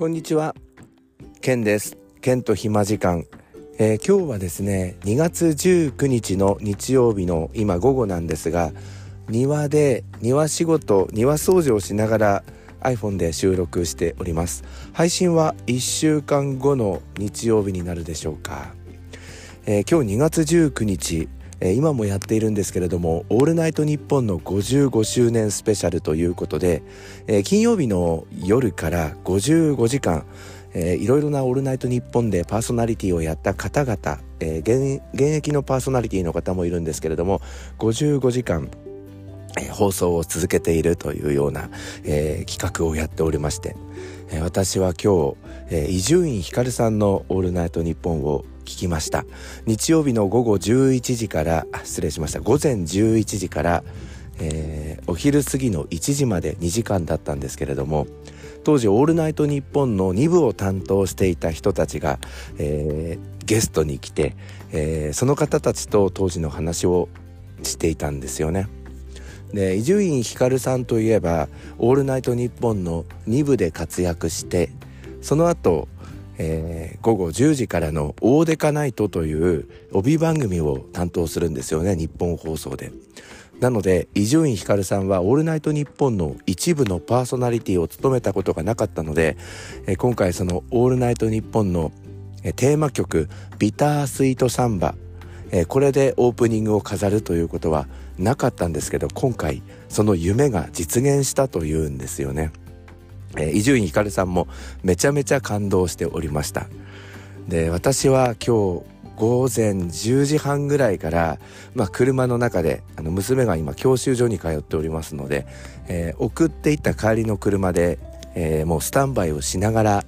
こんにちは、ケンです。ケンと暇時間、今日はですね2月19日の日曜日の今午後なんですが、庭掃除をしながら iPhone で収録しております。配信は1週間後の日曜日になるでしょうか。今日2月19日今もやっているんですけれども、オールナイトニッポンの55周年スペシャルということで、金曜日の夜から55時間、いろいろなオールナイトニッポンでパーソナリティをやった方々、現役のパーソナリティの方もいるんですけれども、55時間、放送を続けているというような、企画をやっておりまして、私は今日伊集院光さんのオールナイトニッポンを聞きました。日曜日の午前11時から、お昼過ぎの1時まで2時間だったんですけれども、当時オールナイトニッポンの2部を担当していた人たちが、ゲストに来て、その方たちと当時の話をしていたんですよね。で、伊集院光さんといえばオールナイトニッポンの2部で活躍して、その後午後10時からのオーデカナイトという帯番組を担当するんですよね、日本放送で。なので伊集院光さんはオールナイトニッポンの一部のパーソナリティを務めたことがなかったので、今回そのオールナイトニッポンのテーマ曲ビタースイートサンバ、これでオープニングを飾るということはなかったんですけど、今回その夢が実現したというんですよね。伊集院光さんもめちゃめちゃ感動しておりました。で、私は今日午前10時半ぐらいから、車の中で娘が今教習所に通っておりますので、送っていった帰りの車で、もうスタンバイをしながら、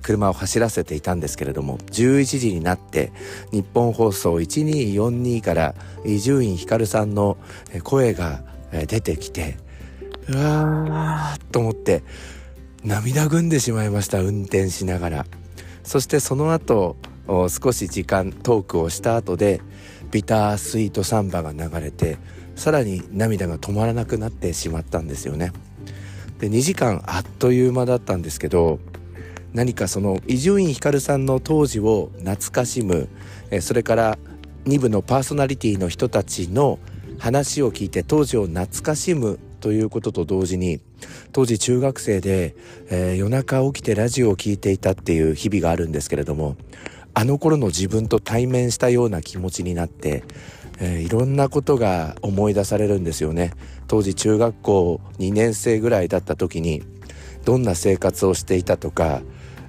車を走らせていたんですけれども、11時になって日本放送1242から伊集院光さんの声が出てきて、うわーっと思って涙ぐんでしまいました、運転しながら。そしてその後少しトークをした後でビタースイートサンバが流れて、さらに涙が止まらなくなってしまったんですよね。で、2時間あっという間だったんですけど、何かその伊集院光さんの当時を懐かしむ、それから2部のパーソナリティの人たちの話を聞いて当時を懐かしむということと同時に、当時中学生で、夜中起きてラジオを聞いていたっていう日々があるんですけれども、あの頃の自分と対面したような気持ちになって、いろんなことが思い出されるんですよね。当時中学校2年生ぐらいだった時にどんな生活をしていたとか、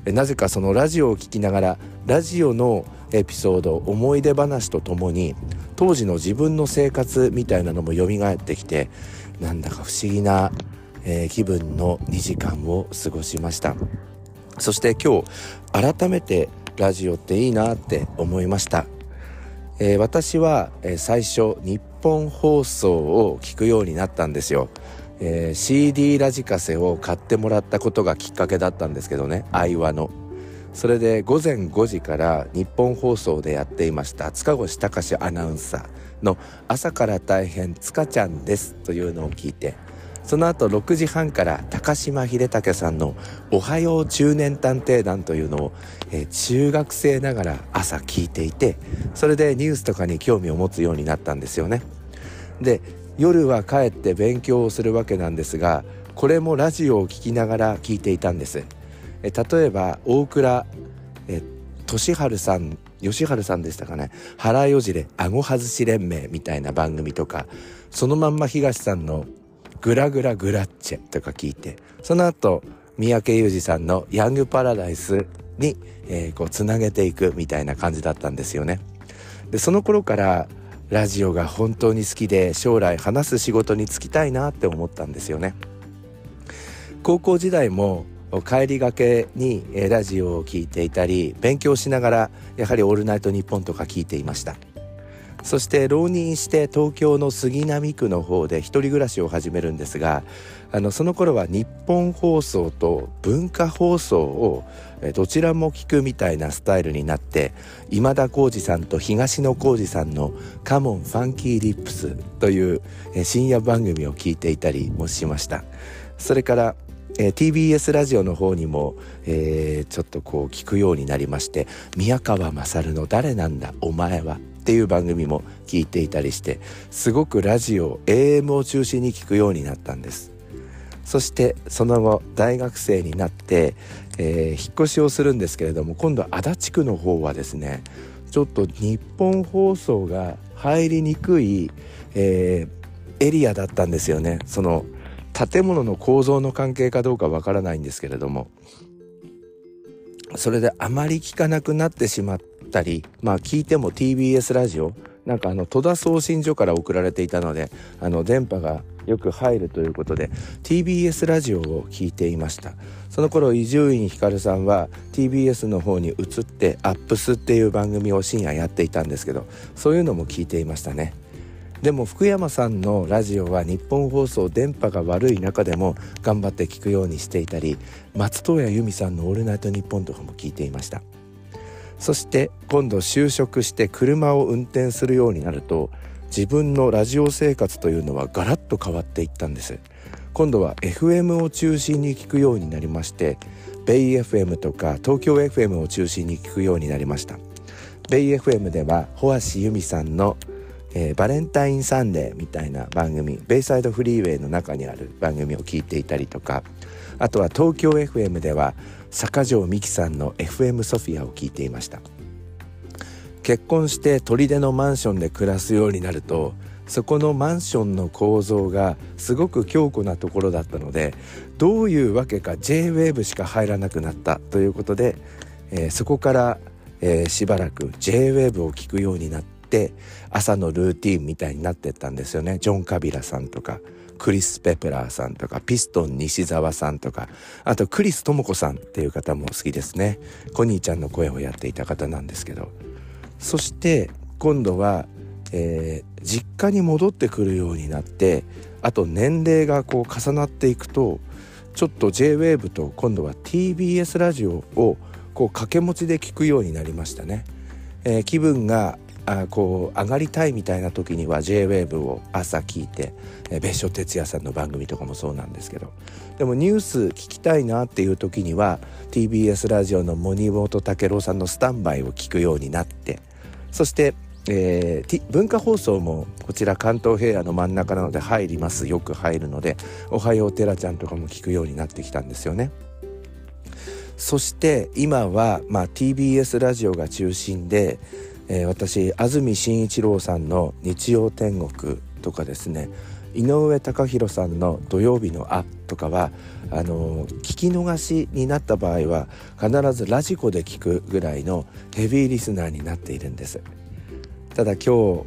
なぜかそのラジオを聞きながらラジオのエピソード、思い出話とともに当時の自分の生活みたいなのも蘇ってきて、なんだか不思議な、気分の2時間を過ごしました。そして今日改めてラジオっていいなって思いました。私は、最初日本放送を聞くようになったんですよ。CD ラジカセを買ってもらったことがきっかけだったんですけどね、愛話の。それで午前5時から日本放送でやっていました塚越貴史アナウンサーの朝から大変塚ちゃんですというのを聞いて、その後6時半から高島秀武さんのおはよう中年探偵団というのを、中学生ながら朝聞いていて、それでニュースとかに興味を持つようになったんですよね。で、夜は帰って勉強をするわけなんですが、これもラジオを聞きながら聞いていたんです。例えば大倉吉春さんでしたかね、腹よじれあご外し連盟みたいな番組とか、そのまんま東さんのグラグラグラッチェとか聞いて、その後三宅裕司さんのヤングパラダイスに、つなげていくみたいな感じだったんですよね。で、その頃からラジオが本当に好きで、将来話す仕事に就きたいなって思ったんですよね。高校時代も帰りがけにラジオを聞いていたり、勉強しながらやはりオールナイトニッポンとか聞いていました。そして浪人して東京の杉並区の方で一人暮らしを始めるんですが、その頃は日本放送と文化放送をどちらも聞くみたいなスタイルになって、今田耕司さんと東野幸治さんのカモンファンキーリップスという深夜番組を聞いていたりもしました。それから TBS ラジオの方にも、ちょっとこう聞くようになりまして、宮川勝の誰なんだお前はっていう番組も聞いていたりして、すごくラジオ AM を中心に聞くようになったんです。そしてその後大学生になって、引っ越しをするんですけれども、今度足立区の方はですね、ちょっと日本放送が入りにくい、エリアだったんですよね。その建物の構造の関係かどうかわからないんですけれども、それであまり聞かなくなってしまったり、まあ聞いても TBS ラジオなんか戸田送信所から送られていたので、電波がよく入るということで TBS ラジオを聞いていました。その頃伊集院光さんは TBS の方に移ってアップスっていう番組を深夜やっていたんですけど、そういうのも聞いていましたね。でも福山さんのラジオは日本放送電波が悪い中でも頑張って聞くようにしていたり、松任谷由実さんのオールナイトニッポンとかも聞いていました。そして今度就職して車を運転するようになると、自分のラジオ生活というのはガラッと変わっていったんです。今度は FM を中心に聞くようになりまして、ベイ FM とか東京 FM を中心に聞くようになりました。ベイ FM では帆足由美さんのバレンタインサンデーみたいな番組、ベイサイドフリーウェイの中にある番組を聞いていたりとか、あとは東京 FM では坂上美紀さんの FM ソフィアを聞いていました。結婚して砦のマンションで暮らすようになると、そこのマンションの構造がすごく強固なところだったので、どういうわけか J-WAVE しか入らなくなったということで、そこから、しばらく J-WAVE を聞くようになって、朝のルーティーンみたいになってったんですよね。ジョン・カビラさんとかクリス・ペプラーさんとかピストン・西澤さんとか、あとクリス・トモコさんっていう方も好きですね。コニーちゃんの声をやっていた方なんですけど、そして今度は、実家に戻ってくるようになって、あと年齢がこう重なっていくと、ちょっと J-WAVE と今度は TBS ラジオをこう掛け持ちで聞くようになりましたね。気分がこう上がりたいみたいな時には J-WAVE を朝聞いて、別所哲也さんの番組とかもそうなんですけど、でもニュース聞きたいなっていう時には TBS ラジオの森本武郎さんのスタンバイを聞くようになって、そして、文化放送もこちら関東平野の真ん中なので入ります、よく入るので、おはようテラちゃんとかも聞くようになってきたんですよね。そして今は、TBS ラジオが中心で、私安住紳一郎さんの日曜天国とかですね、井上貴博さんの土曜日のあとかは聞き逃しになった場合は必ずラジコで聞くぐらいのヘビーリスナーになっているんです。ただ今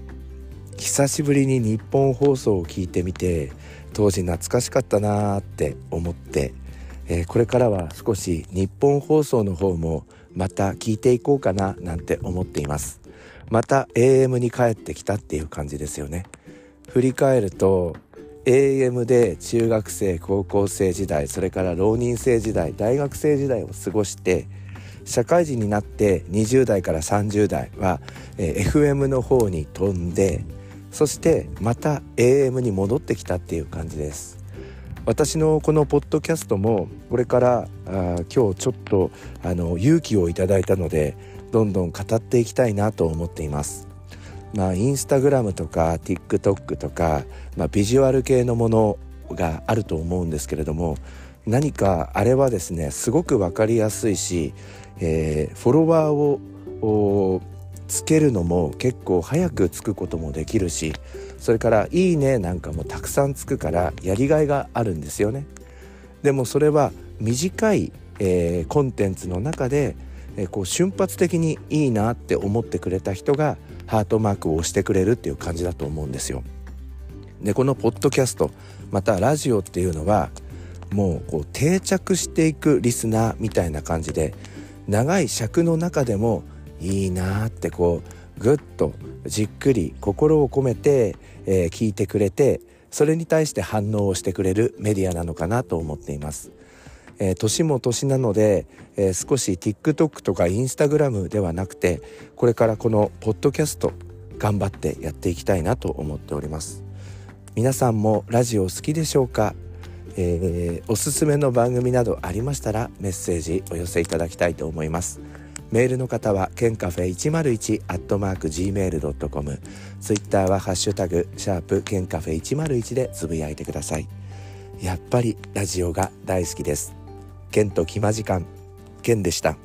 日久しぶりに日本放送を聞いてみて、当時懐かしかったなーって思って、これからは少し日本放送の方もまた聞いていこうかななんて思っています。また AM に帰ってきたっていう感じですよね。振り返ると AM で中学生高校生時代、それから浪人生時代、大学生時代を過ごして、社会人になって20代から30代は FM の方に飛んで、そしてまた AM に戻ってきたっていう感じです。私のこのポッドキャストもこれから今日ちょっと勇気をいただいたので、どんどん語っていきたいなと思っています。インスタグラムとか TikTok とか、ビジュアル系のものがあると思うんですけれども、何かあれはですねすごく分かりやすいし、フォロワーをつけるのも結構早くつくこともできるし、それからいいねなんかもたくさんつくからやりがいがあるんですよね。でもそれは短い、コンテンツの中でこう瞬発的にいいなって思ってくれた人がハートマークを押してくれるっていう感じだと思うんですよ。でこのポッドキャストまたラジオっていうのはもうこう定着していくリスナーみたいな感じで、長い尺の中でもいいなってこうぐっとじっくり心を込めて、聞いてくれて、それに対して反応をしてくれるメディアなのかなと思っています。年も年なので、少し TikTok とか Instagram ではなくて、これからこのポッドキャスト頑張ってやっていきたいなと思っております。皆さんもラジオ好きでしょうか？おすすめの番組などありましたらメッセージお寄せいただきたいと思います。メールの方はkencafe101@gmail.com、 ツイッターは#kencafe101でつぶやいてください。やっぱりラジオが大好きです。ケンとキマ時間、ケンでした。